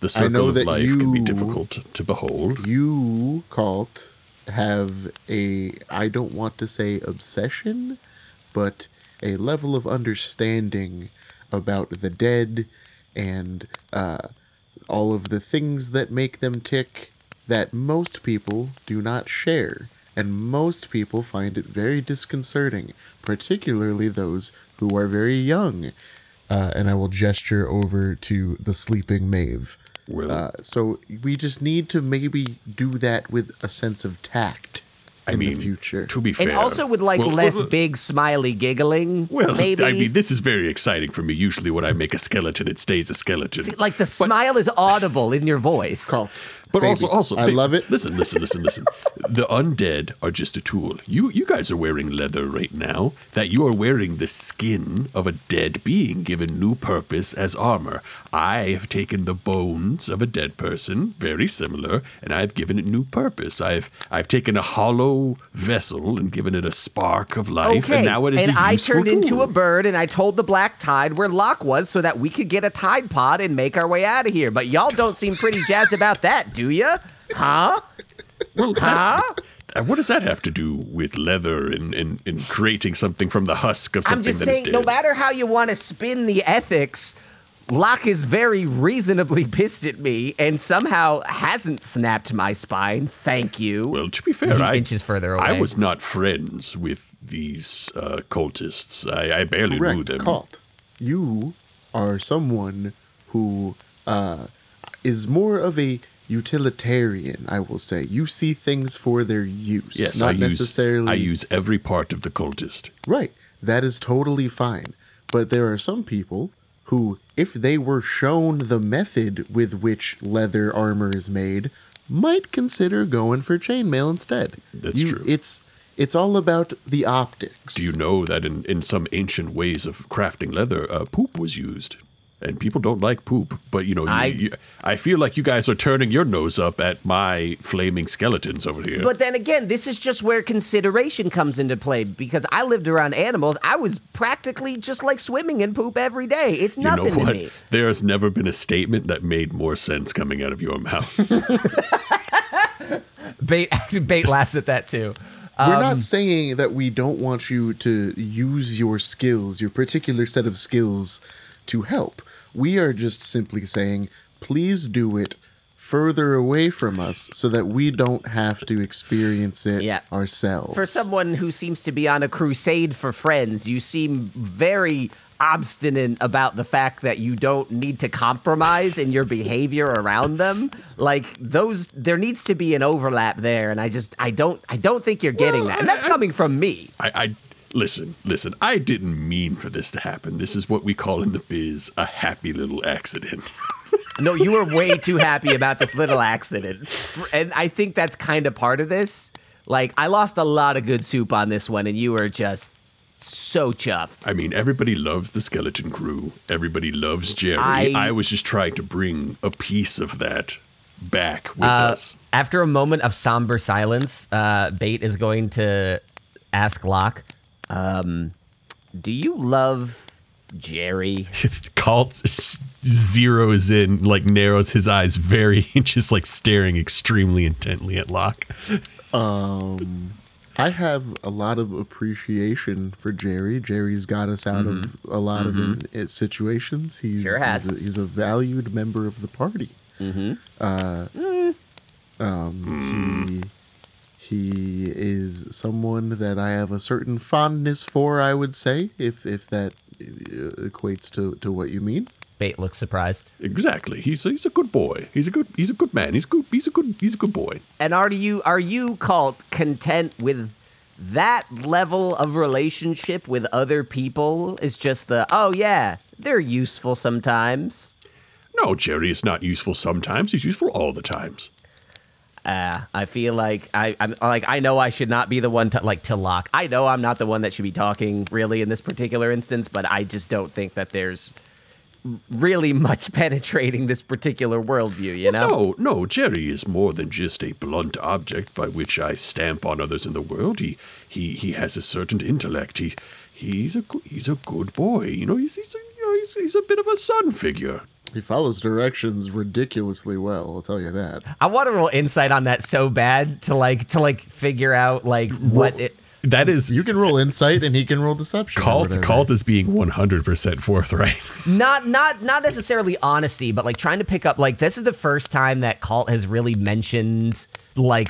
The circle of life can be difficult to behold. You, Cult, have I don't want to say obsession, but a level of understanding about the dead and all of the things that make them tick that most people do not share. And most people find it very disconcerting, particularly those who are very young. And I will gesture over to the sleeping Maeve. Well, so we just need to maybe do that with a sense of tact in the future. To be fair. And also with less big smiley giggling. Well, maybe. I mean, this is very exciting for me. Usually when I make a skeleton, it stays a skeleton. See, like the smile is audible in your voice. Call. But baby, also, I love it. Listen. The undead are just a tool. You guys are wearing leather right now. That you are wearing the skin of a dead being given new purpose as armor. I have taken the bones of a dead person, very similar, and I've given it new purpose. I've taken a hollow vessel and given it a spark of life, and now it is a useful tool. And I turned into a bird, and I told the black tide where Locke was so that we could get a tide pod and make our way out of here. But y'all don't seem pretty jazzed about that, dude. Do ya? Huh? Well, what does that have to do with leather and creating something from the husk of something that is dead? I'm just saying, no matter how you want to spin the ethics, Locke is very reasonably pissed at me and somehow hasn't snapped my spine. Thank you. Well, to be fair, inches further away. I was not friends with these cultists. I barely knew them. Cult. You are someone who is more of a utilitarian, I will say. You see things for their use. Yes, not necessarily. I use every part of the cultist. Right. That is totally fine. But there are some people who, if they were shown the method with which leather armor is made, might consider going for chainmail instead. That's true. It's all about the optics. Do you know that in some ancient ways of crafting leather, poop was used? And people don't like poop, but, you know, I feel like you guys are turning your nose up at my flaming skeletons over here. But then again, this is just where consideration comes into play, because I lived around animals. I was practically just like swimming in poop every day. It's nothing to me. There has never been a statement that made more sense coming out of your mouth. Bait laughs at that, too. We're not saying that we don't want you to use your skills, your particular set of skills, to help. We are just simply saying, please do it further away from us so that we don't have to experience it ourselves. For someone who seems to be on a crusade for friends, you seem very obstinate about the fact that you don't need to compromise in your behavior around them. Like there needs to be an overlap there, and I don't think you're getting that. And that's coming from me. Listen, I didn't mean for this to happen. This is what we call in the biz a happy little accident. No, you were way too happy about this little accident. And I think that's kind of part of this. Like, I lost a lot of good soup on this one, and you were just so chuffed. I mean, everybody loves the skeleton crew. Everybody loves Jerry. I was just trying to bring a piece of that back with us. After a moment of somber silence, Bait is going to ask Locke, do you love Jerry? Cult zeroes in, like narrows his eyes very, just like staring extremely intently at Locke. I have a lot of appreciation for Jerry. Jerry's got us out of a lot of situations. He's a valued member of the party. He is someone that I have a certain fondness for, I would say, if that equates to what you mean. Bait looks surprised. Exactly. He's a good boy. He's a good man. He's a good boy. And are you Cult content with that level of relationship with other people? Is just they're useful sometimes. No, Jerry is not useful sometimes. He's useful all the times. I feel like I know I should not be the one to Locke. I know I'm not the one that should be talking really in this particular instance, but I just don't think that there's really much penetrating this particular worldview, you know? Well, no, Jerry is more than just a blunt object by which I stamp on others in the world. He has a certain intellect. He's a good boy. You know, he's a bit of a son figure. He follows directions ridiculously well, I'll tell you that. I want to roll insight on that so bad to figure out what it that is. You can roll insight and he can roll deception. Cult is being 100% forthright. Not necessarily honesty, but trying to pick up this is the first time that Cult has really mentioned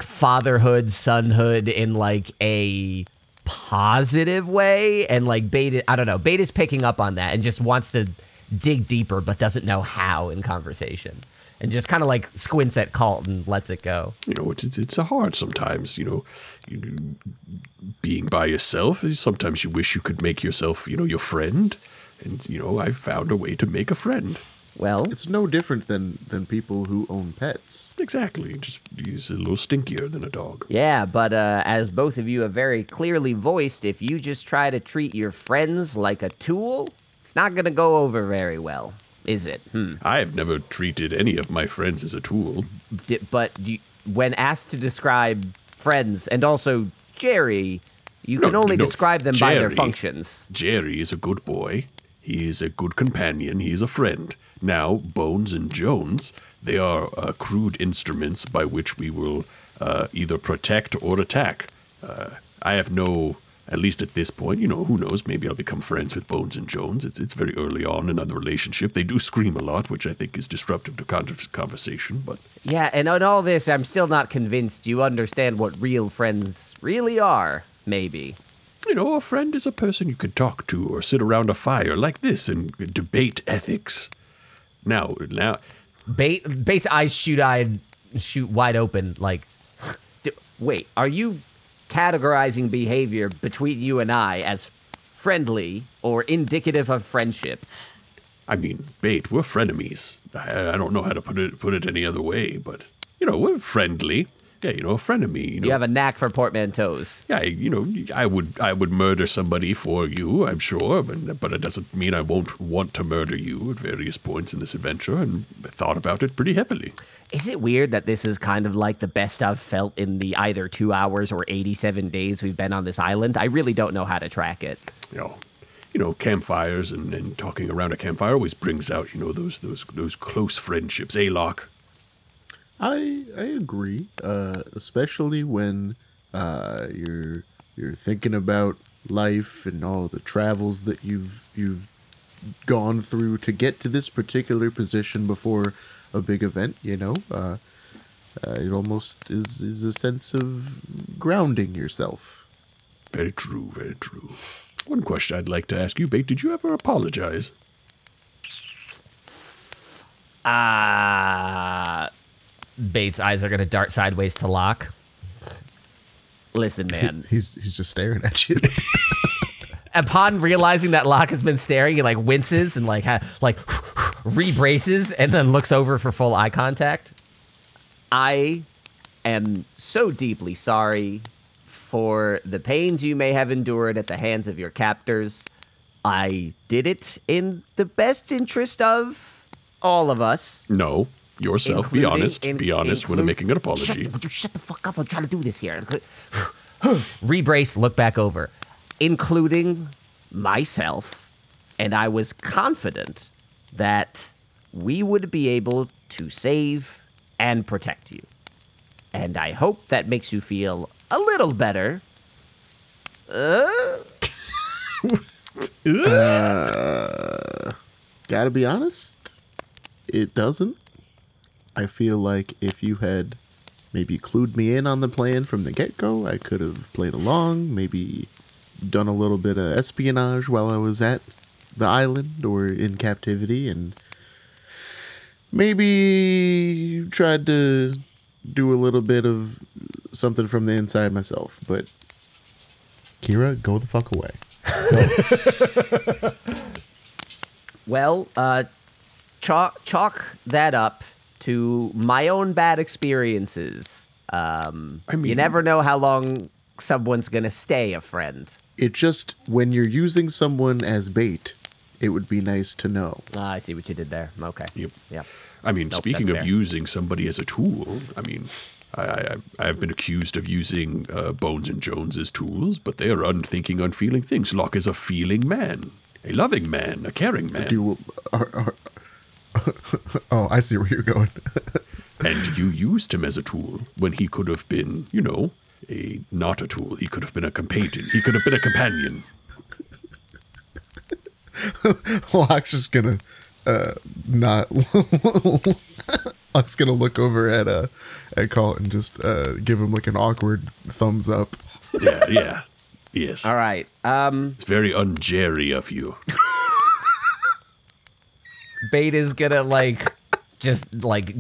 fatherhood, sonhood in a positive way, and Bait is picking up on that and just wants to dig deeper, but doesn't know how in conversation, and just kind of squints at Cult and lets it go. You know, it's hard sometimes, you know, being by yourself. Sometimes you wish you could make yourself, you know, your friend. And, you know, I've found a way to make a friend. Well, it's no different than people who own pets. Exactly. Just he's a little stinkier than a dog. Yeah, but as both of you have very clearly voiced, if you just try to treat your friends like a tool, not going to go over very well, is it? I have never treated any of my friends as a tool. When asked to describe friends, and also Jerry, you can only describe them by their functions. Jerry is a good boy. He is a good companion. He is a friend. Now, Bones and Jones, they are crude instruments by which we will either protect or attack. I have no... At least at this point, you know, who knows? Maybe I'll become friends with Bones and Jones. It's very early on in the relationship. They do scream a lot, which I think is disruptive to conversation, but... Yeah, and on all this, I'm still not convinced you understand what real friends really are, maybe. You know, a friend is a person you can talk to or sit around a fire like this and debate ethics. Now... Bait's eyes shoot-eyed shoot wide open, like, wait, are you categorizing behavior between you and I as friendly or indicative of friendship? I mean, Bait, we're frenemies. I don't know how to put it any other way, but, you know, we're friendly. Yeah, you know, a frenemy. You know. You have a knack for portmanteaus. Yeah, you know, I would murder somebody for you, I'm sure, but it doesn't mean I won't want to murder you at various points in this adventure, and I thought about it pretty heavily. Is it weird that this is kind of like the best I've felt in the either 2 hours or 87 days we've been on this island? I really don't know how to track it. You know, campfires and talking around a campfire always brings out, you know, those close friendships. Eh, Locke? I agree, especially when you're thinking about life and all the travels that you've gone through to get to this particular position before a big event. You know, it almost is a sense of grounding yourself. Very true, very true. One question I'd like to ask you, Bait: did you ever apologize? Bait's eyes are going to dart sideways to Locke. Listen, man. He's just staring at you. Upon realizing that Locke has been staring, he like winces and like rebraces and then looks over for full eye contact. I am so deeply sorry for the pains you may have endured at the hands of your captors. I did it in the best interest of all of us. No. Yourself, be honest. Be honest when I'm making an apology. Shut the fuck up. I'm trying to do this here. Rebrace, look back over. Including myself. And I was confident that we would be able to save and protect you. And I hope that makes you feel a little better. Gotta be honest. It doesn't. I feel like if you had maybe clued me in on the plan from the get-go, I could have played along, maybe done a little bit of espionage while I was at the island or in captivity, and maybe tried to do a little bit of something from the inside myself. But Kira, go the fuck away. Well, chalk that up to my own bad experiences. I mean, you never know how long someone's going to stay a friend. It just, when you're using someone as bait, it would be nice to know. I see what you did there. Okay. Yep. I mean, nope, speaking of fair. Using somebody as a tool, I mean, I've been accused of using Bones and Jones as tools, but they are unthinking, unfeeling things. Locke is a feeling man, a loving man, a caring man. Oh, I see where you're going. And you used him as a tool when he could have been, you know, not a tool. He could have been a companion. He could have been a companion. Well, I'm just gonna not. I'm just gonna look over at Colt and just give him like an awkward thumbs up. Yeah. Yes. All right. It's very un-Jerry of you. Bait is gonna just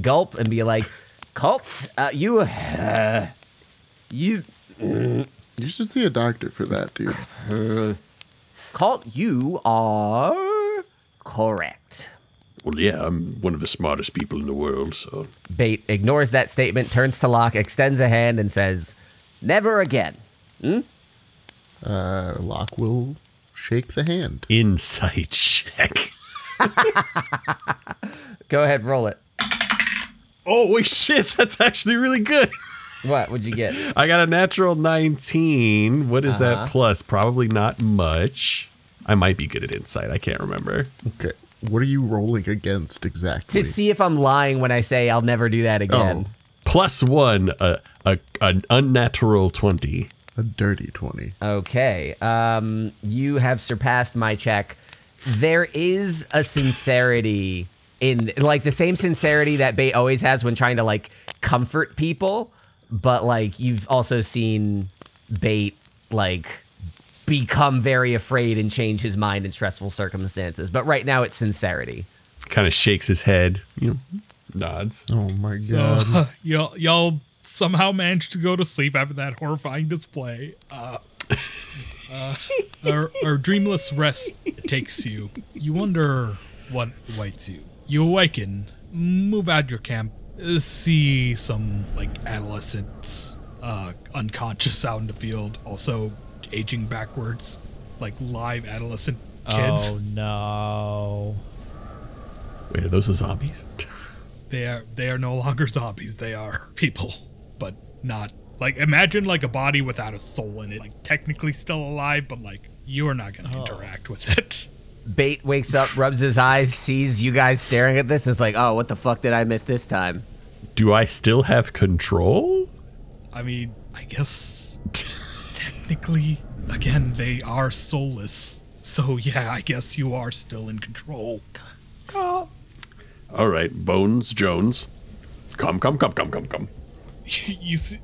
gulp and be like, Cult, you should see a doctor for that, dude. Cult, you are correct. Well, yeah, I'm one of the smartest people in the world, so. Bait ignores that statement, turns to Locke, extends a hand, and says, never again. Locke will shake the hand. Insight check. Go ahead, roll it. Oh, shit, that's actually really good. What would you get? I got a natural 19. What is that plus? Probably not much. I might be good at insight. I can't remember. Okay. What are you rolling against exactly? To see if I'm lying when I say I'll never do that again. Oh. Plus one, an unnatural 20. A dirty 20. Okay. You have surpassed my check. There is a sincerity in, like, the same sincerity that Bait always has when trying to, like, comfort people, but, like, you've also seen Bait, like, become very afraid and change his mind in stressful circumstances. But right now it's sincerity. Kind of shakes his head. You know, nods. Oh my god. So, y'all somehow managed to go to sleep after that horrifying display. Our dreamless rest takes you. You wonder what awaits you. You awaken, move out your camp, see some adolescents unconscious out in the field, also aging backwards, live adolescent kids. Oh no. Wait, are those the zombies? They are no longer zombies. They are people, but not imagine a body without a soul in it, technically still alive, but you are not going to interact with it. Bait wakes up, rubs his eyes, sees you guys staring at this, and is like, oh, what the fuck did I miss this time? Do I still have control? I mean, I guess technically, again, they are soulless. So yeah, I guess you are still in control. God. All right, Bones Jones. Come. You see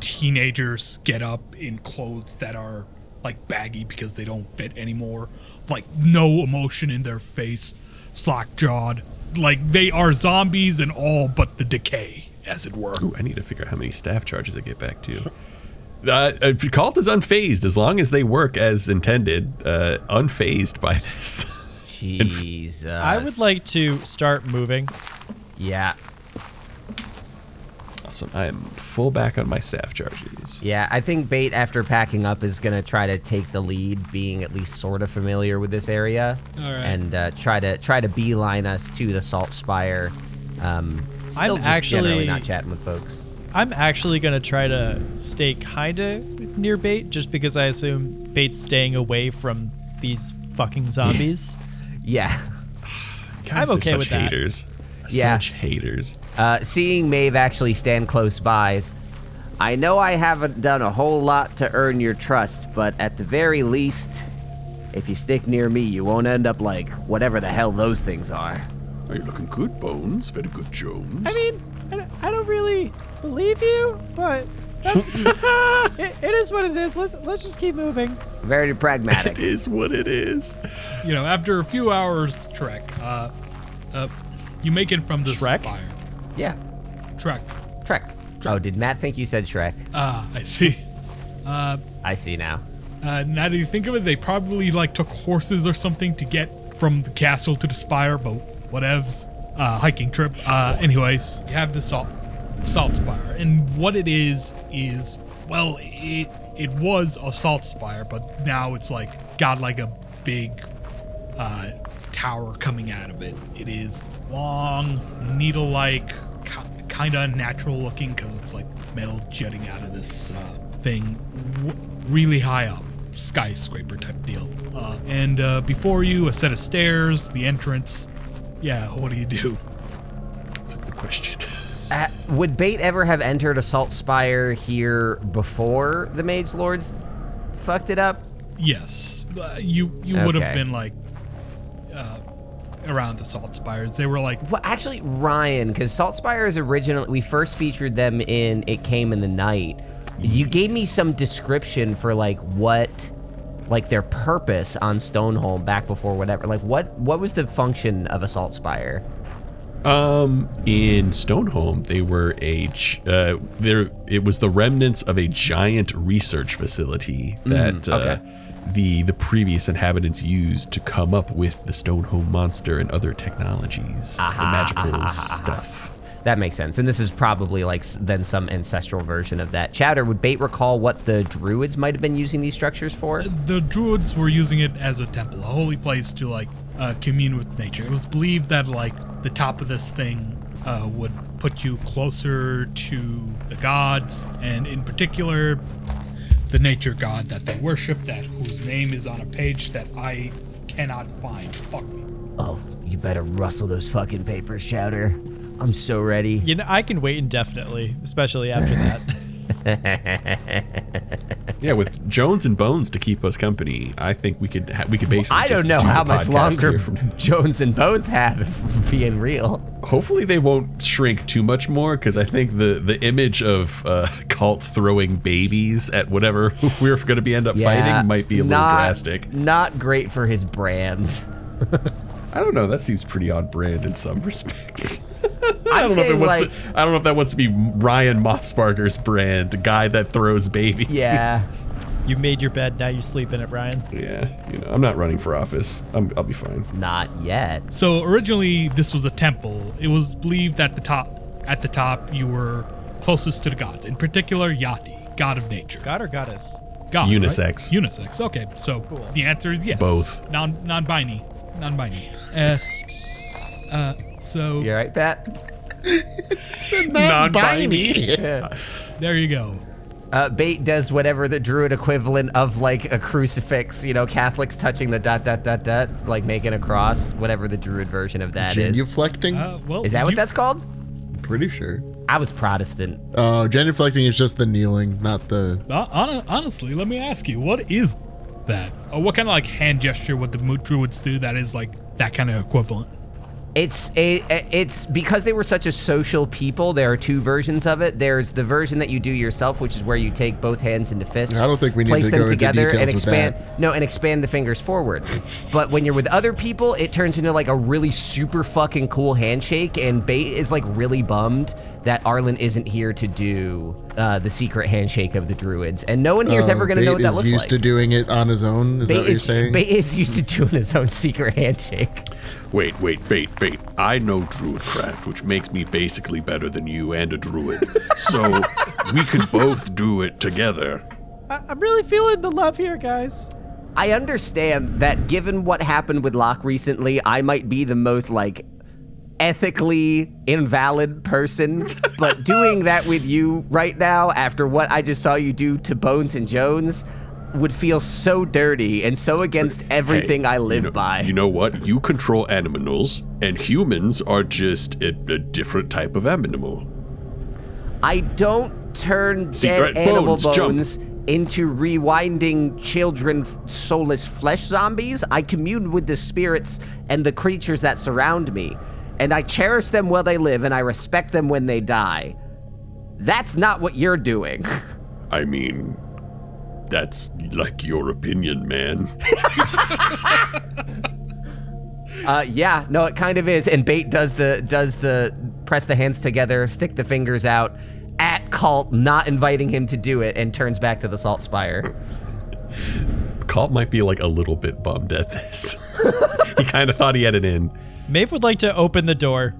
teenagers get up in clothes that are baggy because they don't fit anymore, no emotion in their face, slack-jawed, they are zombies and all but the decay, as it were. Ooh, I need to figure out how many staff charges I get back to. Cult is unfazed as long as they work as intended, unfazed by this. Jesus. I would like to start moving. Yeah. Awesome. I am full back on my staff charges. Yeah, I think Bait, after packing up, is going to try to take the lead, being at least sort of familiar with this area. All right. And try to beeline us to the Salt Spire. Generally not chatting with folks. I'm actually going to try to stay kind of near Bait, just because I assume Bait's staying away from these fucking zombies. Yeah. Guys, I'm okay with that. Haters. Yeah. Such haters. Seeing Maeve actually stand close by, I know I haven't done a whole lot to earn your trust, but at the very least, if you stick near me, you won't end up like whatever the hell those things are. Are you looking good, Bones? Very good, Jones. I mean, I don't really believe you, but that's, it is what it is. Let's just keep moving. Very pragmatic. It is what it is. After a few hours trek, you make it from the Shrek? Spire. Yeah. Trek. Oh, did Matt think you said Shrek? I see. I see now. Now that you think of it, they probably took horses or something to get from the castle to the spire, but whatevs. Hiking trip. Anyways, you have the Salt Spire, and what it is well, it was a Salt Spire, but now it's got a big tower coming out of it. It is long, needle-like, kind of unnatural looking because it's metal jutting out of this thing, really high up, skyscraper type deal. And before you, a set of stairs, the entrance. Yeah, what do you do? That's a good question. Would Bait ever have entered a Salt Spire here before the Mage Lords fucked it up? Yes, you would have been around the Salt Spires. They were well, actually, Ryan, because Salt Spires originally, we first featured them in It Came in the Night. Yes. You gave me some description for what their purpose on Stoneholm back before whatever. What was the function of a Salt Spire? In Stoneholm, they were it was the remnants of a giant research facility that the previous inhabitants used to come up with the Stoneholm monster and other technologies, the magical stuff. That makes sense. And this is probably then some ancestral version of that. Chowder, would Bait recall what the druids might have been using these structures for? The druids were using it as a temple, a holy place to commune with nature. It was believed that the top of this thing would put you closer to the gods, and in particular, the nature god that they worship, that whose name is on a page that I cannot find. Fuck me. Oh, you better rustle those fucking papers, Chowder. I'm so ready. I can wait indefinitely, especially after that. Yeah, with Jones and Bones to keep us company, I think we could basically. Well, I don't know how much longer Jones and Bones have, if being real. Hopefully, they won't shrink too much more, because I think the image of Cult throwing babies at whatever we're going to be end up fighting might be a little drastic. Not great for his brand. I don't know. That seems pretty on brand in some respects. I don't know if that wants to be Ryan Mossbarger's brand, a guy that throws babies. Yeah. You made your bed, now you sleep in it, Brian. Yeah, you know, I'm not running for office. I'll be fine. Not yet. So originally, this was a temple. It was believed that at the top, you were closest to the gods. In particular, Yati, god of nature. God or goddess? God. Unisex. Right? Unisex. Okay, so cool. The answer is yes. Both. Non-binary. So. You all right, Pat? It's a non-binary. Yeah. There you go. Bait does whatever the druid equivalent of like a crucifix, you know, Catholics touching the dot, like making a cross, whatever the druid version of that is. Genuflecting? Well, is that what that's called? I'm pretty sure. I was Protestant. Oh, genuflecting is just the kneeling, not the... Honestly, let me ask you, what is that? Or what kind of like hand gesture would the druids do that is like that kind of equivalent? It's because they were such a social people, there are two versions of it. There's the version that you do yourself, which is where you take both hands into fists. I don't think we need place to them together and expand the fingers forward. But when you're with other people, it turns into like a really super fucking cool handshake, and Bait is like really bummed that Arlen isn't here to do the secret handshake of the druids, and no one here's ever going to know what that looks like. Bait is used to doing it on his own, is that what you're saying? Bait is used to doing his own secret handshake. Wait, Bait. I know druidcraft, which makes me basically better than you and a druid. So we could both do it together. I'm really feeling the love here, guys. I understand that given what happened with Locke recently, I might be the most, like, ethically invalid person, but doing that with you right now after what I just saw you do to Bones and Jones would feel so dirty and so against everything I live by. You know what? You control animals, and humans are just a different type of animal. I don't turn dead animal bones into rewinding children, soulless flesh zombies. I commune with the spirits and the creatures that surround me, and I cherish them while they live, and I respect them when they die. That's not what you're doing. I mean, that's like your opinion, man. Yeah, no, it kind of is. And Bait does the press the hands together, stick the fingers out at Cult, not inviting him to do it, and turns back to the Salt Spire. Cult might be like a little bit bummed at this. He kind of thought he had it in. Maeve would like to open the door.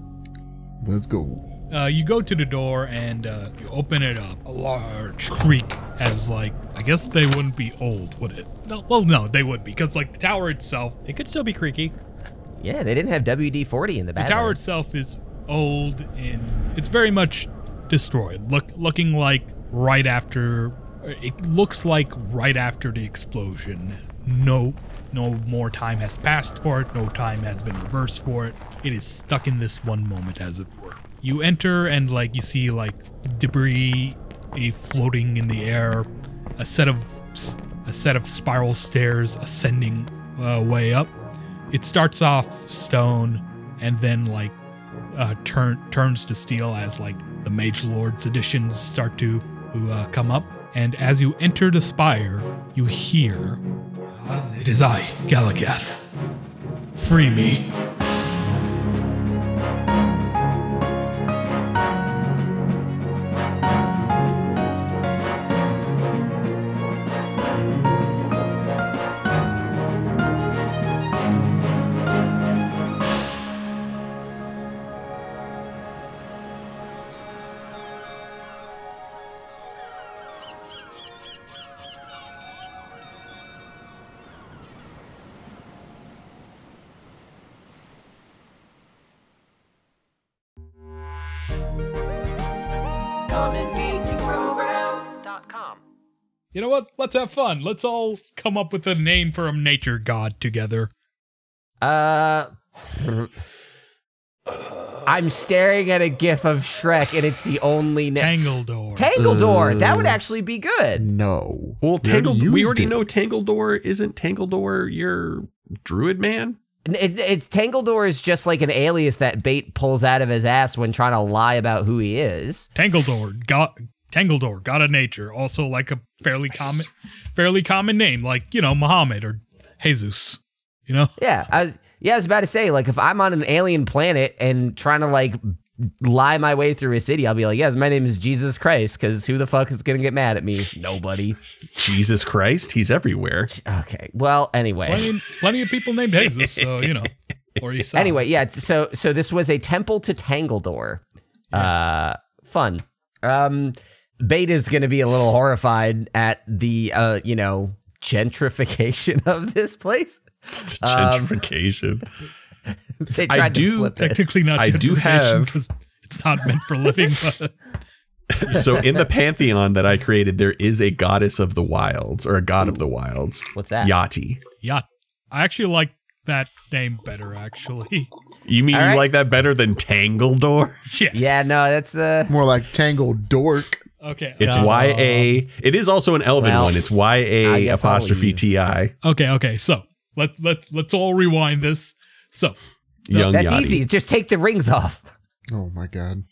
Let's go. You go to the door and you open it up. A large creak has, like, I guess they wouldn't be old, would it? No, well, no, they would be, because, like, the tower itself... It could still be creaky. Yeah, they didn't have WD-40 in the back. The tower itself is old, and it's very much destroyed, looking like right after... It looks like right after the explosion. No more time has passed for it. No time has been reversed for it. It is stuck in this one moment, as it were. You enter and, like, you see, like, debris floating in the air, a set of spiral stairs ascending way up. It starts off stone and then, like, turns to steel as, like, the Mage Lords editions start to come up. And as you enter the spire, you hear... It is I, Galagath. Free me. You know what? Let's have fun. Let's all come up with a name for a nature god together. I'm staring at a gif of Shrek, and it's the only name. Tangledore. Tangledore. That would actually be good. No. Well, we already know Tangledore. Isn't Tangledore your druid man? Tangledore is just like an alias that Bait pulls out of his ass when trying to lie about who he is. Tangledore. Tangledore, god of nature, also like a fairly common name, like, you know, Muhammad or Jesus, you know? Yeah, I was, Yeah, I was about to say, like, if I'm on an alien planet and trying to, like, lie my way through a city, I'll be like, yes, my name is Jesus Christ, because who the fuck is going to get mad at me? Nobody. Jesus Christ? He's everywhere. Okay. Well, anyway. Plenty of people named Jesus, so, you know. Or Esau. Anyway, yeah, so this was a temple to Tangledore. Yeah. Fun. Bait is going to be a little horrified at the, gentrification of this place. It's the gentrification. They tried to flip it. Technically not gentrification, I do have, because it's not meant for living. So in the pantheon that I created, there is a goddess of the wilds, or a god of the wilds. What's that? Yati. Yeah. I actually like that name better, actually. You mean you like that better than Tangledore? Yes. Yeah, no, that's... more like Tangledork. Okay. It's Y-A... It is also an Elven one. It's Y-A apostrophe T-I. Okay. So let's all rewind this. So... Young Yachty. That's easy. Just take the rings off. Oh, my God.